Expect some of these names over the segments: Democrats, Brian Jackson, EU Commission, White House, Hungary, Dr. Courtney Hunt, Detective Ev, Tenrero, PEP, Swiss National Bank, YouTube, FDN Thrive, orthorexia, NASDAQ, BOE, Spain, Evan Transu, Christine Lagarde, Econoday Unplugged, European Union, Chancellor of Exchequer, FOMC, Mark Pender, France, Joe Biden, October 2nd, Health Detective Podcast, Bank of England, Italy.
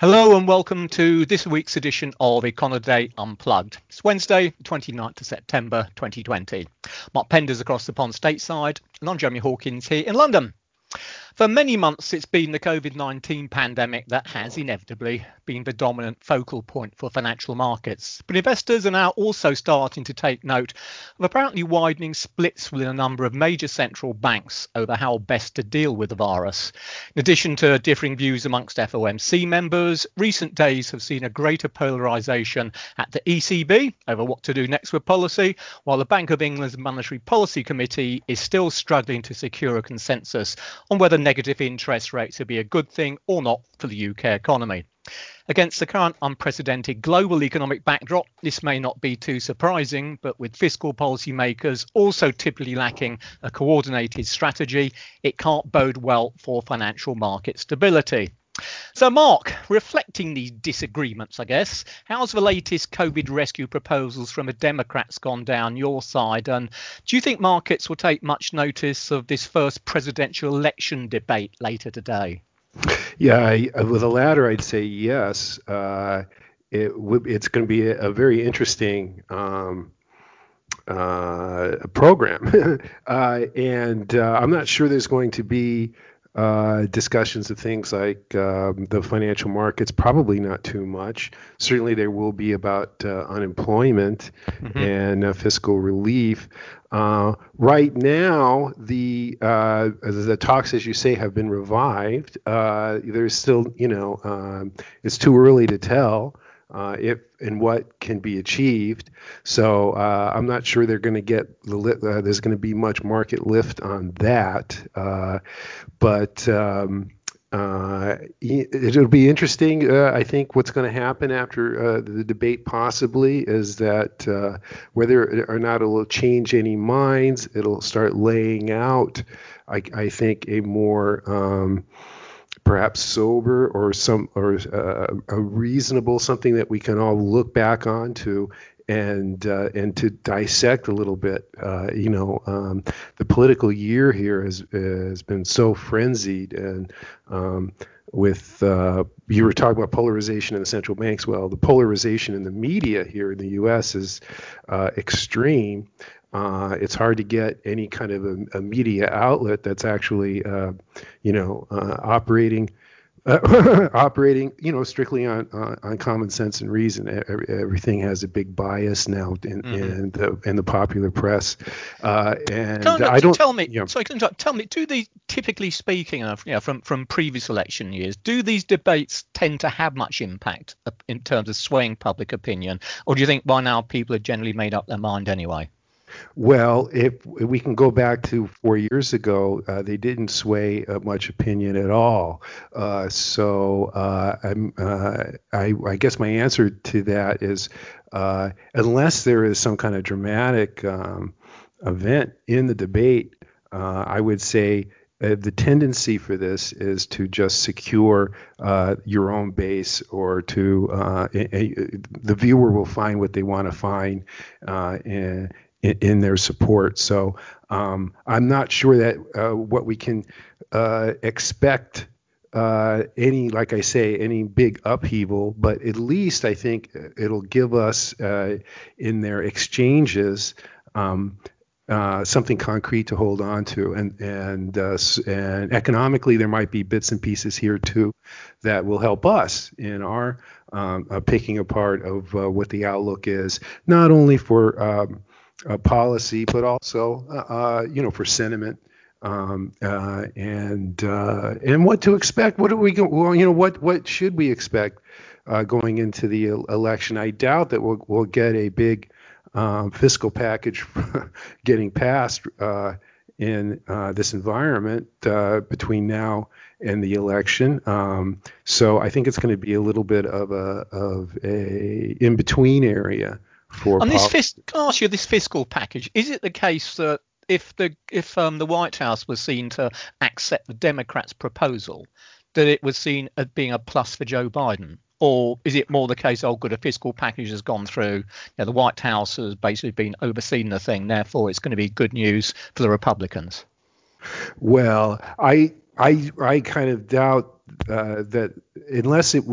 Hello and welcome to this week's edition of Econoday Unplugged. It's Wednesday, 29th of September 2020. Mark Pender's across the pond stateside, and I'm Jeremy Hawkins here in London. For many months, it's been the COVID-19 pandemic that has inevitably been the dominant focal point for financial markets. But investors are now also starting to take note of apparently widening splits within a number of major central banks over how best to deal with the virus. In addition to differing views amongst FOMC members, recent days have seen a greater polarisation at the ECB over what to do next with policy, while the Bank of England's Monetary Policy Committee is still struggling to secure a consensus on whether negative interest rates would be a good thing or not for the UK economy. Against the current unprecedented global economic backdrop, this may not be too surprising, but with fiscal policymakers also typically lacking a coordinated strategy, it can't bode well for financial market stability. So, Mark, reflecting these disagreements, I guess, how's the latest COVID rescue proposals from the Democrats gone down your side? And do you think markets will take much notice of this first presidential election debate later today? Yeah, with the latter, I'd say yes. It's going to be a very interesting program. and I'm not sure there's going to be discussions of things like the financial markets, probably not too much. Certainly there will be about unemployment and fiscal relief. Right now, the talks, as you say, have been revived. There's still, it's too early to tell if and what can be achieved. So I'm not sure they're going to get there's going to be much market lift on that. But it'll be interesting. I think what's going to happen after the debate possibly is that whether or not it'll change any minds, it'll start laying out, I think, a more perhaps sober or a reasonable, something that we can all look back on to and to dissect a little bit. The political year here has been so frenzied, and with you were talking about polarization in the central banks. Well, the polarization in the media here in the U.S. is extreme. It's hard to get any kind of a media outlet that's actually, operating, strictly on common sense and reason. Everything has a big bias now in the popular press. Tell me, do these, typically speaking, from previous election years, do these debates tend to have much impact in terms of swaying public opinion, or do you think by now people have generally made up their mind anyway? Well, if we can go back to 4 years ago, they didn't sway much opinion at all. I guess my answer to that is unless there is some kind of dramatic event in the debate, I would say the tendency for this is to just secure your own base, or to the viewer will find what they want to find in their support. So I'm not sure that what we can expect any big upheaval, but at least I think it'll give us in their exchanges something concrete to hold on to, and economically there might be bits and pieces here too that will help us in our picking apart of what the outlook is, not only for policy, but also, for sentiment and what to expect. What are we going? Well, what should we expect going into the election? I doubt that we'll get a big fiscal package getting passed in this environment between now and the election. So I think it's going to be a little bit of a in between area. Can I ask you, this fiscal package, is it the case that if the White House was seen to accept the Democrats' proposal, that it was seen as being a plus for Joe Biden? Or is it more the case, a fiscal package has gone through, the White House has basically been overseeing the thing, therefore it's going to be good news for the Republicans? Well, I I kind of doubt that unless it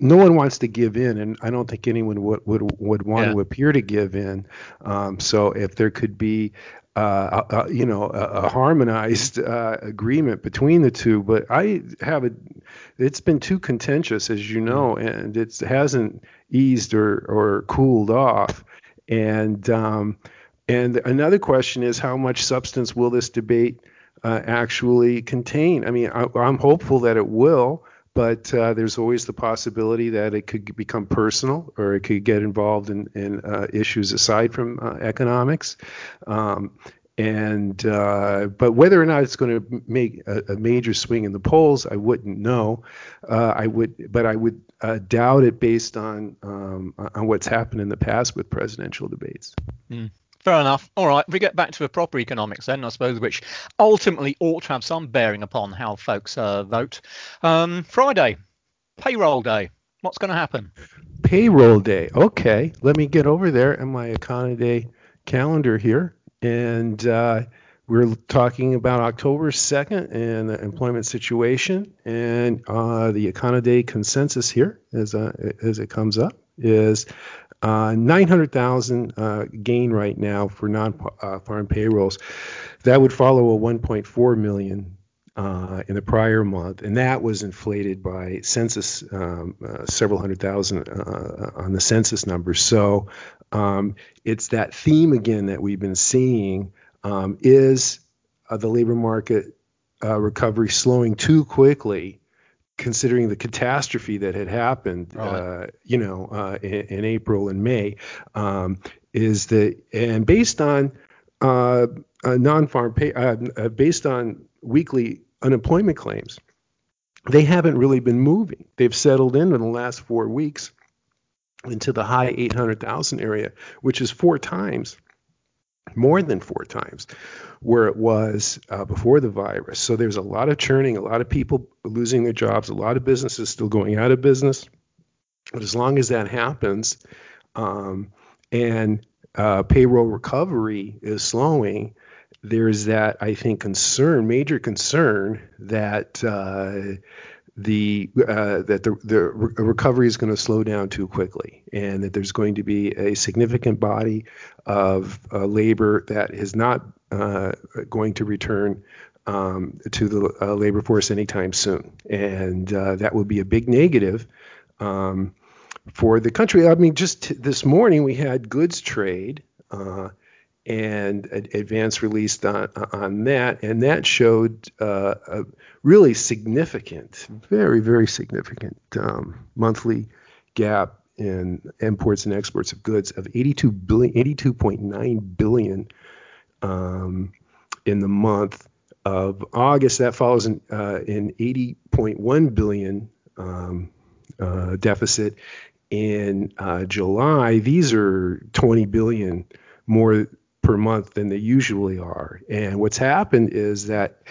no one wants to give in, and I don't think anyone would want to appear to give in. So if there could be a harmonized agreement between the two, but it's been too contentious, as you know, and it hasn't eased or cooled off. And another question is, how much substance will this debate actually contain? I mean, I'm hopeful that it will, but there's always the possibility that it could become personal, or it could get involved in issues aside from economics. But whether or not it's going to make a major swing in the polls, I wouldn't know. I would doubt it based on what's happened in the past with presidential debates. Mm. Fair enough. All right. We get back to a proper economics then, I suppose, which ultimately ought to have some bearing upon how folks vote. Friday, payroll day. What's going to happen? Payroll day. Okay. Let me get over there in my Econoday calendar here. And we're talking about October 2nd and the employment situation. And the Econoday consensus here as it comes up is 900,000 gain right now for non-farm payrolls. That would follow a 1.4 million in the prior month, and that was inflated by census, several hundred thousand on the census numbers. So it's that theme again that we've been seeing: is the labor market recovery slowing too quickly, considering the catastrophe that had happened, in April and May, and based on non-farm pay, based on weekly unemployment claims, they haven't really been moving. They've settled in the last 4 weeks into the high 800,000 area, which is more than four times where it was before the virus. So there's a lot of churning, a lot of people losing their jobs, a lot of businesses still going out of business. But as long as that happens, and payroll recovery is slowing, there's that, I think, major concern that the recovery is going to slow down too quickly, and that there's going to be a significant body of labor that is not going to return to the labor force anytime soon, and that would be a big negative for the country. I mean, just this morning we had goods trade and advance released on that, and that showed a really significant, very, very significant monthly gap in imports and exports of goods of 82.9 billion in the month of August. That follows an 80.1 billion deficit in July. These are 20 billion more per month than they usually are. And what's happened is that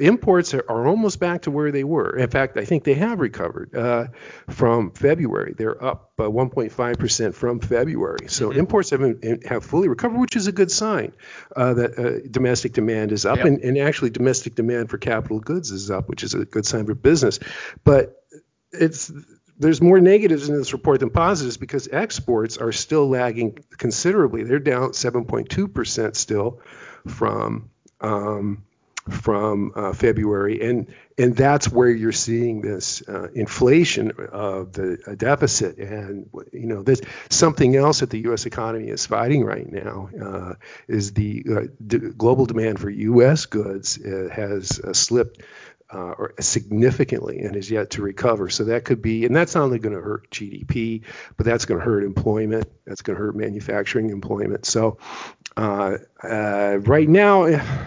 imports are almost back to where they were. In fact, I think they have recovered from February. They're up 1.5% from February. So imports have fully recovered, which is a good sign that domestic demand is up. Yep. And actually domestic demand for capital goods is up, which is a good sign for business. But there's more negatives in this report than positives, because exports are still lagging considerably. They're down 7.2% still from February, and that's where you're seeing this inflation of the deficit. And you know, there's something else that the U.S. economy is fighting right now is the global demand for U.S. goods has slipped or significantly and is yet to recover. So that could be, and that's not only going to hurt GDP, but that's going to hurt employment. That's going to hurt manufacturing employment. So right now, I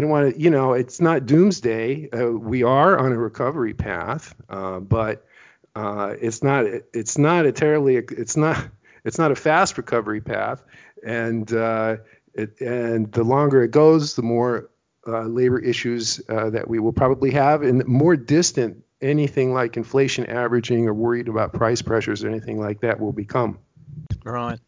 don't want to, it's not doomsday. We are on a recovery path, but it's not a fast recovery path. And and the longer it goes, the more labor issues that we will probably have, and more distant anything like inflation averaging or worried about price pressures or anything like that will become. Right.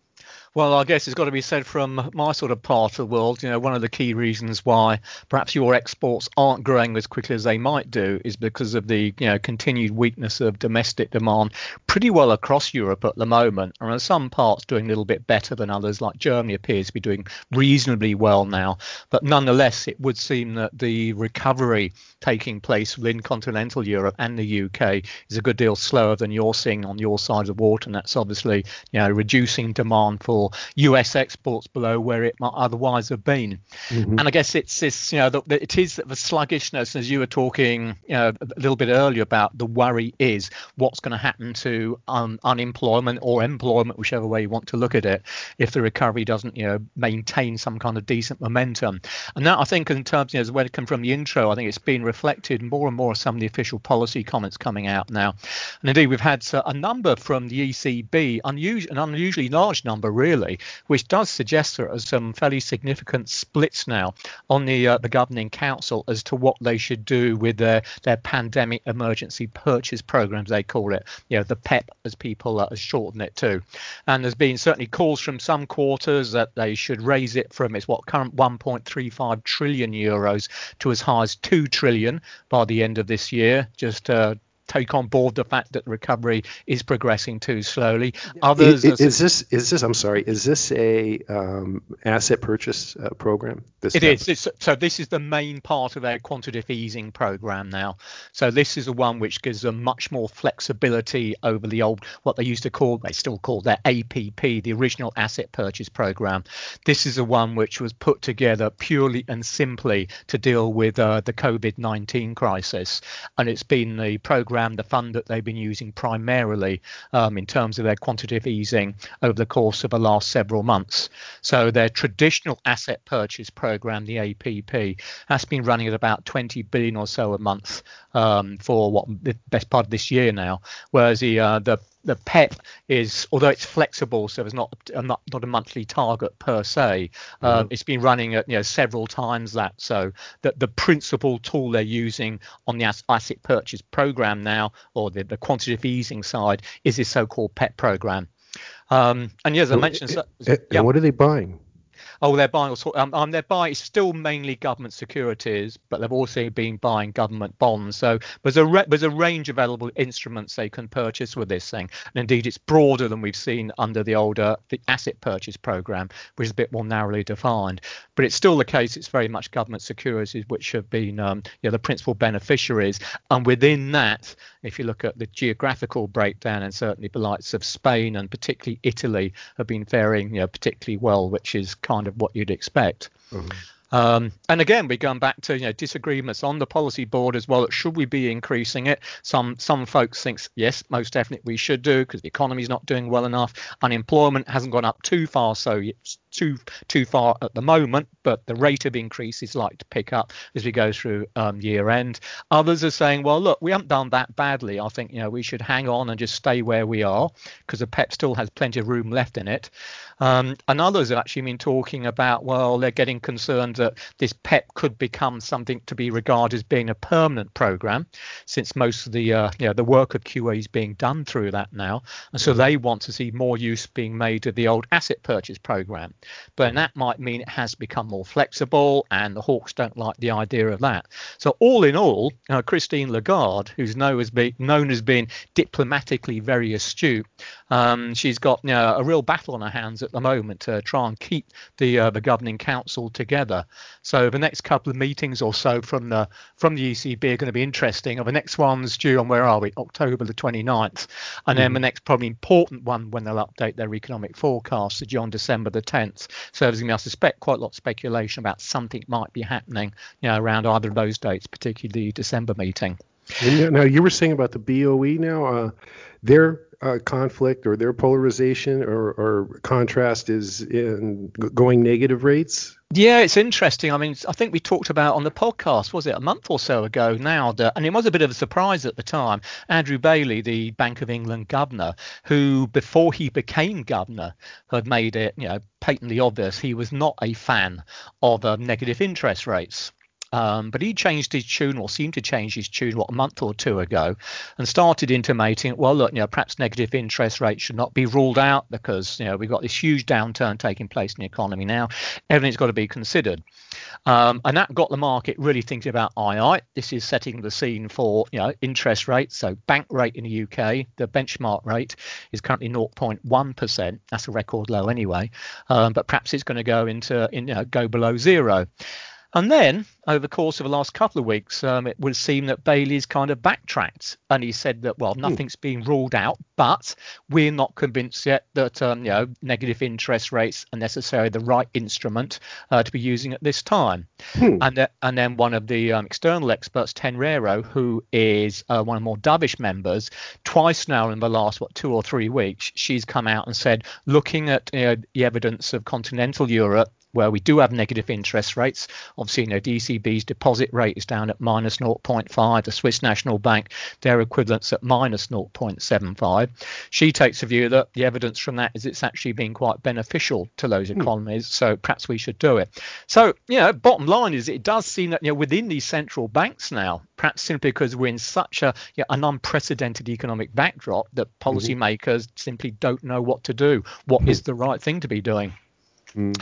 Well, I guess it's got to be said from my sort of part of the world, you know, one of the key reasons why perhaps your exports aren't growing as quickly as they might do is because of the, you know, continued weakness of domestic demand pretty well across Europe at the moment. And some parts doing a little bit better than others, like Germany appears to be doing reasonably well now. But nonetheless, it would seem that the recovery taking place within continental Europe and the UK is a good deal slower than you're seeing on your side of the water. And that's obviously, you know, reducing demand for US exports below where it might otherwise have been. Mm-hmm. And I guess it's this, you know, it is the sluggishness, as you were talking, you know, a little bit earlier about. The worry is what's going to happen to unemployment or employment, whichever way you want to look at it, if the recovery doesn't, you know, maintain some kind of decent momentum. And that, I think, in terms, you know, as where it came from the intro, I think it's been reflected more and more of some of the official policy comments coming out now. And indeed, we've had a number from the ECB, an unusually large number, really, which does suggest there are some fairly significant splits now on the governing council as to what they should do with their pandemic emergency purchase programs, they call it, you know, the PEP as people shorten it to. And there's been certainly calls from some quarters that they should raise it from its current 1.35 trillion euros to as high as 2 trillion by the end of this year, just take on board the fact that recovery is progressing too slowly. Others is this a asset purchase program? So this is the main part of their quantitative easing program now. So this is the one which gives them much more flexibility over the old, what they still call their APP, the original asset purchase program. This is the one which was put together purely and simply to deal with the COVID-19 crisis. And it's been the program, the fund that they've been using primarily in terms of their quantitative easing over the course of the last several months. So their traditional asset purchase program, the APP, has been running at about 20 billion or so a month for the best part of this year now, whereas the PEP is, although it's flexible, so it's not a monthly target per se, it's been running at, you know, several times that. So that the principal tool they're using on the asset purchase program now, or the quantitative easing side, is this so-called PEP program. And as I mentioned, and what are they buying? They're buying all sorts. They're buying still mainly government securities, but they've also been buying government bonds. So there's a range of available instruments they can purchase with this thing. And indeed, it's broader than we've seen under the older asset purchase program, which is a bit more narrowly defined. But it's still the case; it's very much government securities which have been the principal beneficiaries. And within that, if you look at the geographical breakdown, and certainly the likes of Spain and particularly Italy have been faring, you know, particularly well, which is kind of what you'd expect. Mm-hmm. And again, we're going back to, you know, disagreements on the policy board as well. Should we be increasing it? Some folks think, yes, most definitely we should do, because the economy's not doing well enough. Unemployment hasn't gone up too far, so it's too far at the moment, but the rate of increase is likely to pick up as we go through year end. Others are saying, well, look, we haven't done that badly. I think, you know, we should hang on and just stay where we are, because the PEP still has plenty of room left in it. And others have actually been talking about, well, they're getting concerned that this PEP could become something to be regarded as being a permanent program, since most of the work of QE is being done through that now. And so they want to see more use being made of the old asset purchase program. But that might mean it has become more flexible, and the hawks don't like the idea of that. So all in all, Christine Lagarde, who's known as being diplomatically very astute, she's got, you know, a real battle on her hands at the moment to try and keep the governing council together. So the next couple of meetings or so from the ECB are going to be interesting. The next one's due on, where are we, October the 29th, and then the next probably important one, when they'll update their economic forecast, is due on December the 10th. So there's going to be, I suspect, quite a lot of speculation about something might be happening, you know, around either of those dates, particularly the December meeting. Now, you were saying about the BOE now, their conflict or their polarization or contrast is in going negative rates. Yeah, it's interesting. I mean, I think we talked about on the podcast, was it a month or so ago now, and it was a bit of a surprise at the time, Andrew Bailey, the Bank of England governor, who before he became governor had made it, you know, patently obvious he was not a fan of negative interest rates. But he changed his tune, or seemed to change his tune, a month or two ago, and started intimating, well, look, perhaps negative interest rates should not be ruled out because, we've got this huge downturn taking place in the economy now. Everything's got to be considered. And that got the market really thinking about, this is setting the scene for, interest rates. So bank rate in the UK, the benchmark rate is currently 0.1%. That's a record low anyway. But perhaps it's going to go into, go below zero. And then over the course of the last couple of weeks, it would seem that Bailey's kind of backtracked, and he said that, well, nothing's been ruled out, but we're not convinced yet that, negative interest rates are necessarily the right instrument to be using at this time. And then one of the external experts, Tenrero, who is one of the more dovish members, twice now in the last, 2 or 3 weeks, she's come out and said, looking at the evidence of continental Europe, where we do have negative interest rates. Obviously, the ECB's deposit rate is down at minus 0.5. The Swiss National Bank, their equivalents at minus 0.75. She takes the view that the evidence from that is it's actually been quite beneficial to those economies. So perhaps we should do it. So, bottom line is it does seem that, within these central banks now, perhaps simply because we're in such an unprecedented economic backdrop that policymakers simply don't know what to do. What is the right thing to be doing? And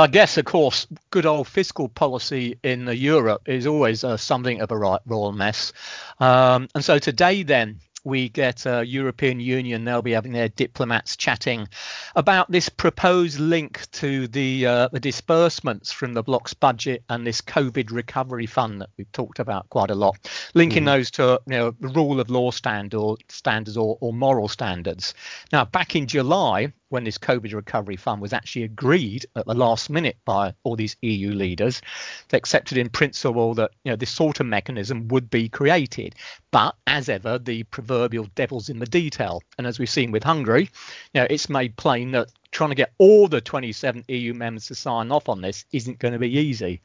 I guess, of course, good old fiscal policy in Europe is always something of a right royal mess. And so today, then, we get European Union. They'll be having their diplomats chatting about this proposed link to the disbursements from the bloc's budget and this COVID recovery fund that we've talked about quite a lot, linking those to the rule of law standards or moral standards. Now, back in July, when this COVID recovery fund was actually agreed at the last minute by all these EU leaders, they accepted in principle that this sort of mechanism would be created. But as ever, the proverbial devil's in the detail. And as we've seen with Hungary, it's made plain that trying to get all the 27 EU members to sign off on this isn't going to be easy.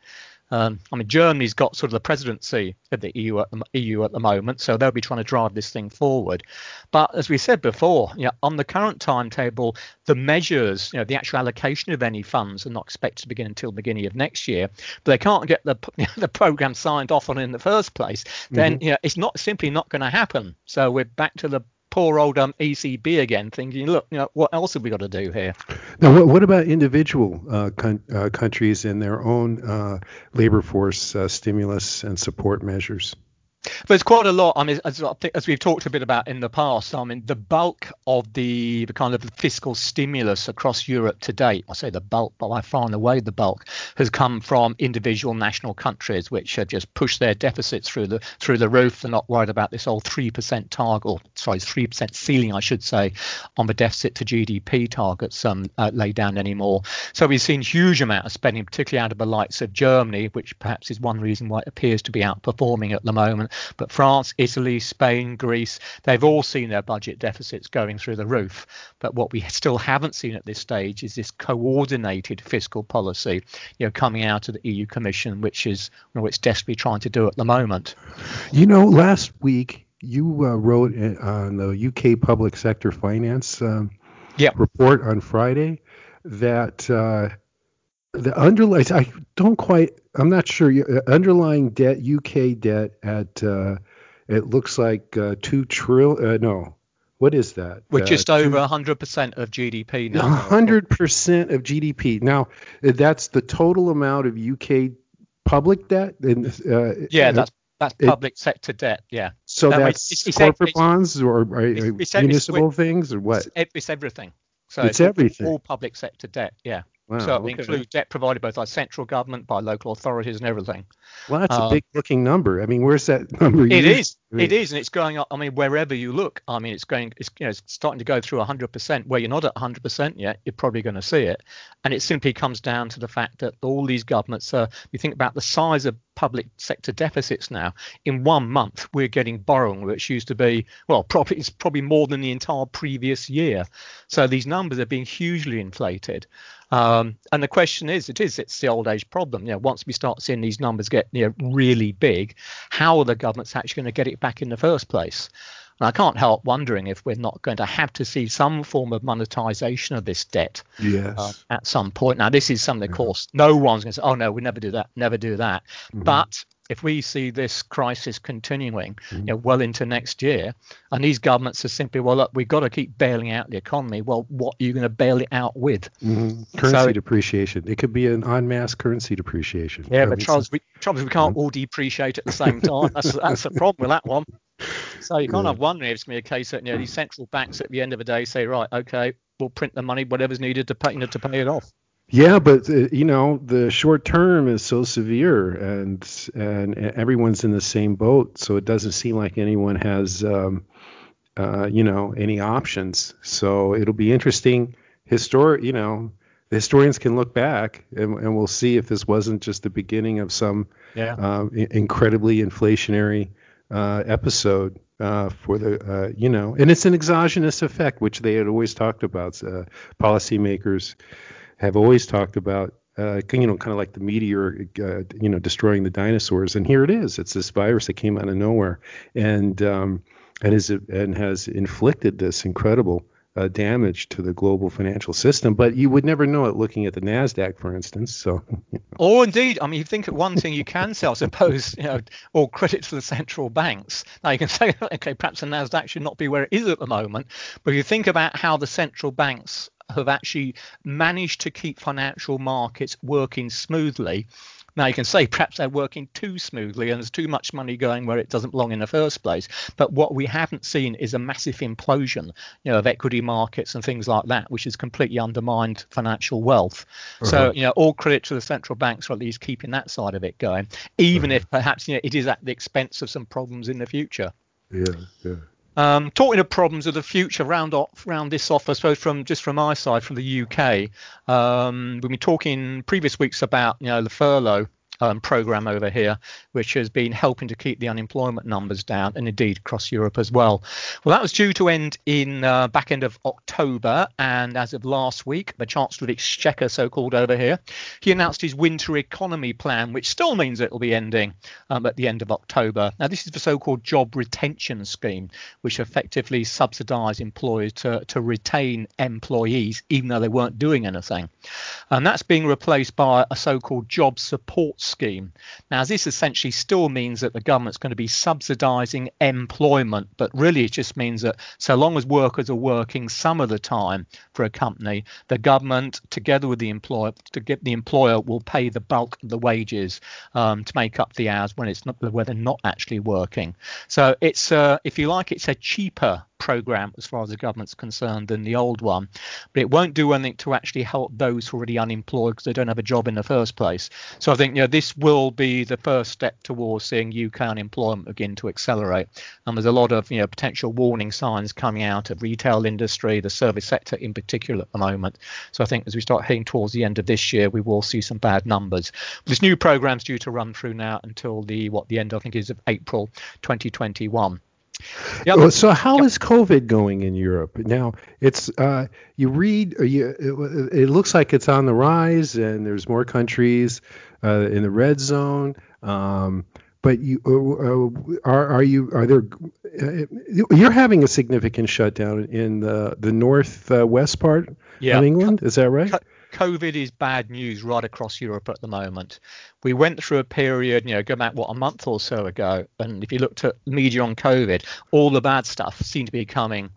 Germany's got sort of the presidency of the EU at the moment, so they'll be trying to drive this thing forward. But as we said before, on the current timetable, the measures, the actual allocation of any funds are not expected to begin until the beginning of next year. But they can't get the programme signed off on in the first place. Then it's simply not going to happen. So we're back to the poor old ECB again, thinking, look, what else have we got to do here? Now, what about individual countries and their own labor force stimulus and support measures? There's quite a lot. As we've talked a bit about in the past, the bulk of the kind of fiscal stimulus across Europe to date, I say the bulk, but by far and away the bulk, has come from individual national countries, which have just pushed their deficits through the roof. They're not worried about this old 3% target, 3% ceiling, I should say, on the deficit to GDP targets laid down anymore. So we've seen huge amount of spending, particularly out of the likes of Germany, which perhaps is one reason why it appears to be outperforming at the moment. But France, Italy, Spain, Greece, they've all seen their budget deficits going through the roof. But what we still haven't seen at this stage is this coordinated fiscal policy, coming out of the EU Commission, which is what it's desperately trying to do at the moment. Last week you wrote on the UK Public Sector Finance report on Friday that underlying debt, UK debt at, it looks like 2 trillion. What is that? We're just over 100% of GDP now. 100% of GDP. Now, that's the total amount of UK public debt. That's public sector debt, yeah. So that's corporate bonds or municipal things or what? It's everything. So it's everything. All public sector debt, yeah. Wow, so it would include debt provided both by central government, by local authorities and everything. Well, that's a big looking number. Where's that number? It is. And it's going up. Wherever you look, it's starting to go through 100%. Where you're not at 100% yet, you're probably going to see it. And it simply comes down to the fact that all these governments, you think about the size of public sector deficits now. In 1 month, we're getting borrowing, which used to be, probably more than the entire previous year. So these numbers are being hugely inflated. And the question it's the old age problem. Once we start seeing these numbers get really big, how are the governments actually going to get it back in the first place? And I can't help wondering if we're not going to have to see some form of monetization of this debt at some point. Now, this is something, of course, no one's going to say, oh, no, we never do that, never do that. Mm-hmm. But if we see this crisis continuing well into next year, and these governments are simply, well, look, we've got to keep bailing out the economy. Well, what are you going to bail it out with? Mm-hmm. Currency depreciation. It could be an en masse currency depreciation. Yeah, but trouble is we can't all depreciate at the same time. That's the problem with that one. So you can't have one. It's going to be a case that these central banks at the end of the day say, right, okay, we'll print the money, whatever's needed to pay it off. Yeah, but the short term is so severe, and everyone's in the same boat, so it doesn't seem like anyone has any options. So it'll be interesting. The historians can look back and we'll see if this wasn't just the beginning of some incredibly inflationary episode for the and it's an exogenous effect, which they had always talked about. Policymakers have always talked about, kind of like the meteor, destroying the dinosaurs. And here it is. It's this virus that came out of nowhere and has inflicted this incredible damage to the global financial system. But you would never know it looking at the NASDAQ, for instance. So, or indeed, I mean, you think one thing you can say, I suppose, all credit to the central banks. Now you can say, okay, perhaps the NASDAQ should not be where it is at the moment. But if you think about how the central banks have actually managed to keep financial markets working smoothly. Now, you can say perhaps they're working too smoothly and there's too much money going where it doesn't belong in the first place. But what we haven't seen is a massive implosion, of equity markets and things like that, which has completely undermined financial wealth. Uh-huh. So, all credit to the central banks for at least keeping that side of it going, even if perhaps it is at the expense of some problems in the future. Yeah, yeah. Talking of problems of the future, round this off, I suppose, from my side, from the UK. We've been talking previous weeks about the furlough program over here, which has been helping to keep the unemployment numbers down, and indeed across Europe as well. Well, that was due to end in back end of October, and as of last week, the Chancellor of Exchequer, so-called over here, he announced his winter economy plan, which still means it will be ending at the end of October. Now, this is the so-called job retention scheme, which effectively subsidise employers to retain employees, even though they weren't doing anything. And that's being replaced by a so-called job support scheme. Now, this essentially still means that the government's going to be subsidising employment, but really it just means that so long as workers are working some of the time for a company, the government, together with the employer, will pay the bulk of the wages to make up the hours where they're not actually working. So it's, if you like, it's a cheaper program as far as the government's concerned than the old one, but it won't do anything to actually help those who are already unemployed because they don't have a job in the first place. So I think this will be the first step towards seeing UK unemployment begin to accelerate, and there's a lot of potential warning signs coming out of retail industry, the service sector in particular at the moment. So I think as we start heading towards the end of this year, we will see some bad numbers. This new program's due to run through now until the end, I think, is of April 2021. Yep. So how is COVID going in Europe? Now, it's it looks like it's on the rise and there's more countries in the red zone. But you're having a significant shutdown in the northwest part of England. Is that right? COVID is bad news right across Europe at the moment. We went through a period, go back, a month or so ago, and if you looked at media on COVID, all the bad stuff seemed to be coming,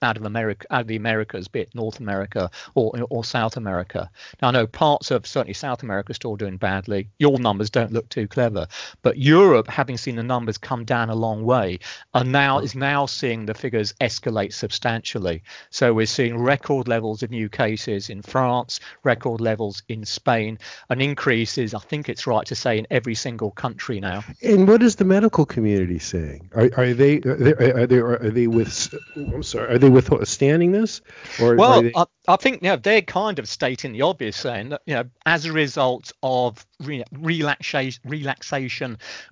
out of America, out of the Americas, be it North America or South America. Now, I know parts of certainly South America are still doing badly. Your numbers don't look too clever, but Europe, having seen the numbers come down a long way, is now seeing the figures escalate substantially. So we're seeing record levels of new cases in France, record levels in Spain, and increases, I think it's right to say, in every single country now. And what is the medical community saying? Are they withstanding this? I think they're kind of stating the obvious, saying that as a result of relaxation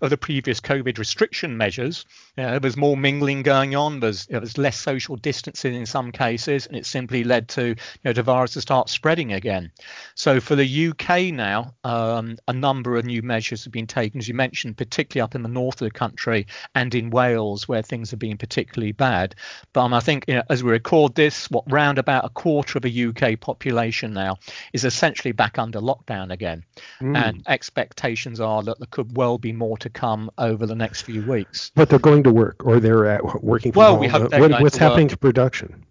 of the previous COVID restriction measures. There's more mingling going on. There's less social distancing in some cases, and it simply led to the virus to start spreading again. So for the UK now, a number of new measures have been taken, as you mentioned, particularly up in the north of the country and in Wales, where things have been particularly bad. But I think as we record this, what round about a quarter of the UK population now is essentially back under lockdown again. And expectations are that there could well be more to come over the next few weeks. But they're going to work, or they're working from home. We hope they're going what's to happening work. To production?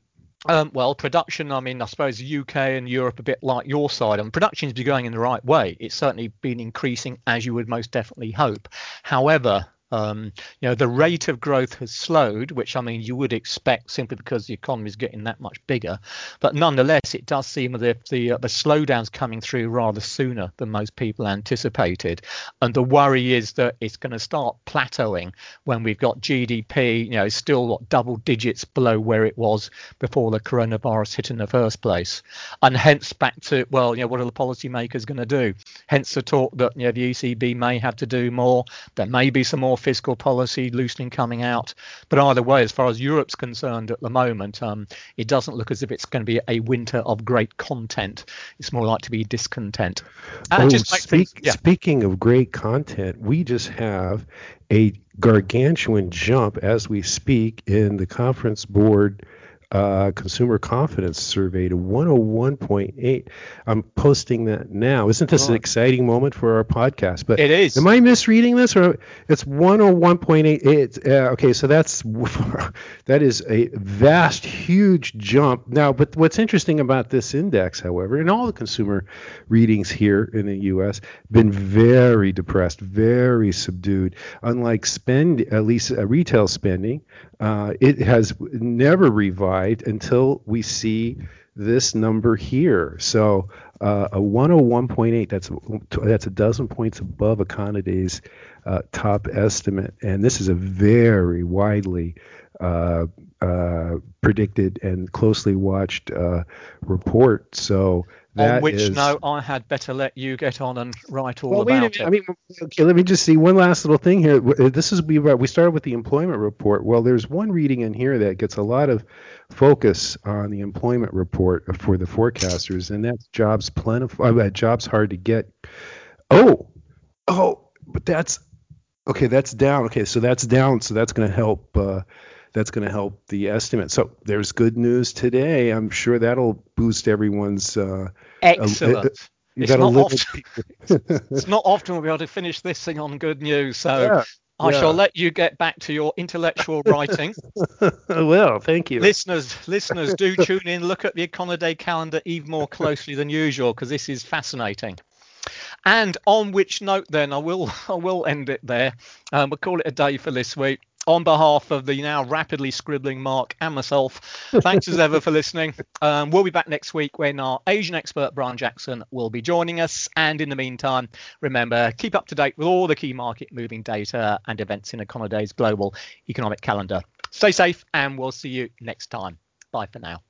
Production, I suppose the UK and Europe a bit like your side, and production's been going in the right way. It's certainly been increasing, as you would most definitely hope. However, the rate of growth has slowed, which you would expect simply because the economy is getting that much bigger. But nonetheless, it does seem as if the slowdown's coming through rather sooner than most people anticipated. And the worry is that it's going to start plateauing when we've got GDP, still double digits below where it was before the coronavirus hit in the first place. And hence back to, what are the policymakers going to do? Hence the talk that the ECB may have to do more. There may be some more fiscal policy loosening coming out, but either way, as far as Europe's concerned at the moment, it doesn't look as if it's going to be a winter of great content. It's more like to be discontent. Speaking of great content, we just have a gargantuan jump as we speak in the Conference Board Consumer Confidence Survey to 101.8. I'm posting that now. Isn't this an exciting moment for our podcast? But it is. Am I misreading this? Or it's 101.8. Okay, so that is a vast, huge jump. Now, but what's interesting about this index, however, and all the consumer readings here in the U.S. been very depressed, very subdued. Unlike retail spending, it has never revived until we see this number here. So a 101.8, that's a dozen points above Econoday's top estimate. And this is a very widely predicted and closely watched report. So that on which is, no, I had better let you get on and write all about it. Okay, let me just see one last little thing here. We started with the employment report. Well, there's one reading in here that gets a lot of focus on the employment report for the forecasters, and that's jobs plentiful. Jobs hard to get. But that's okay. That's down. Okay, so that's down. So that's going to help. That's going to help the estimate. So there's good news today. I'm sure that'll boost everyone's. Excellent. It's not often we'll be able to finish this thing on good news. So I shall let you get back to your intellectual writing. Well, thank you. Listeners, do tune in. Look at the Econoday calendar even more closely than usual, because this is fascinating. And on which note, then, I will end it there. We'll call it a day for this week. On behalf of the now rapidly scribbling Mark and myself, thanks as ever for listening. We'll be back next week when our Asian expert, Brian Jackson, will be joining us. And in the meantime, remember, keep up to date with all the key market moving data and events in Econoday's global economic calendar. Stay safe, and we'll see you next time. Bye for now.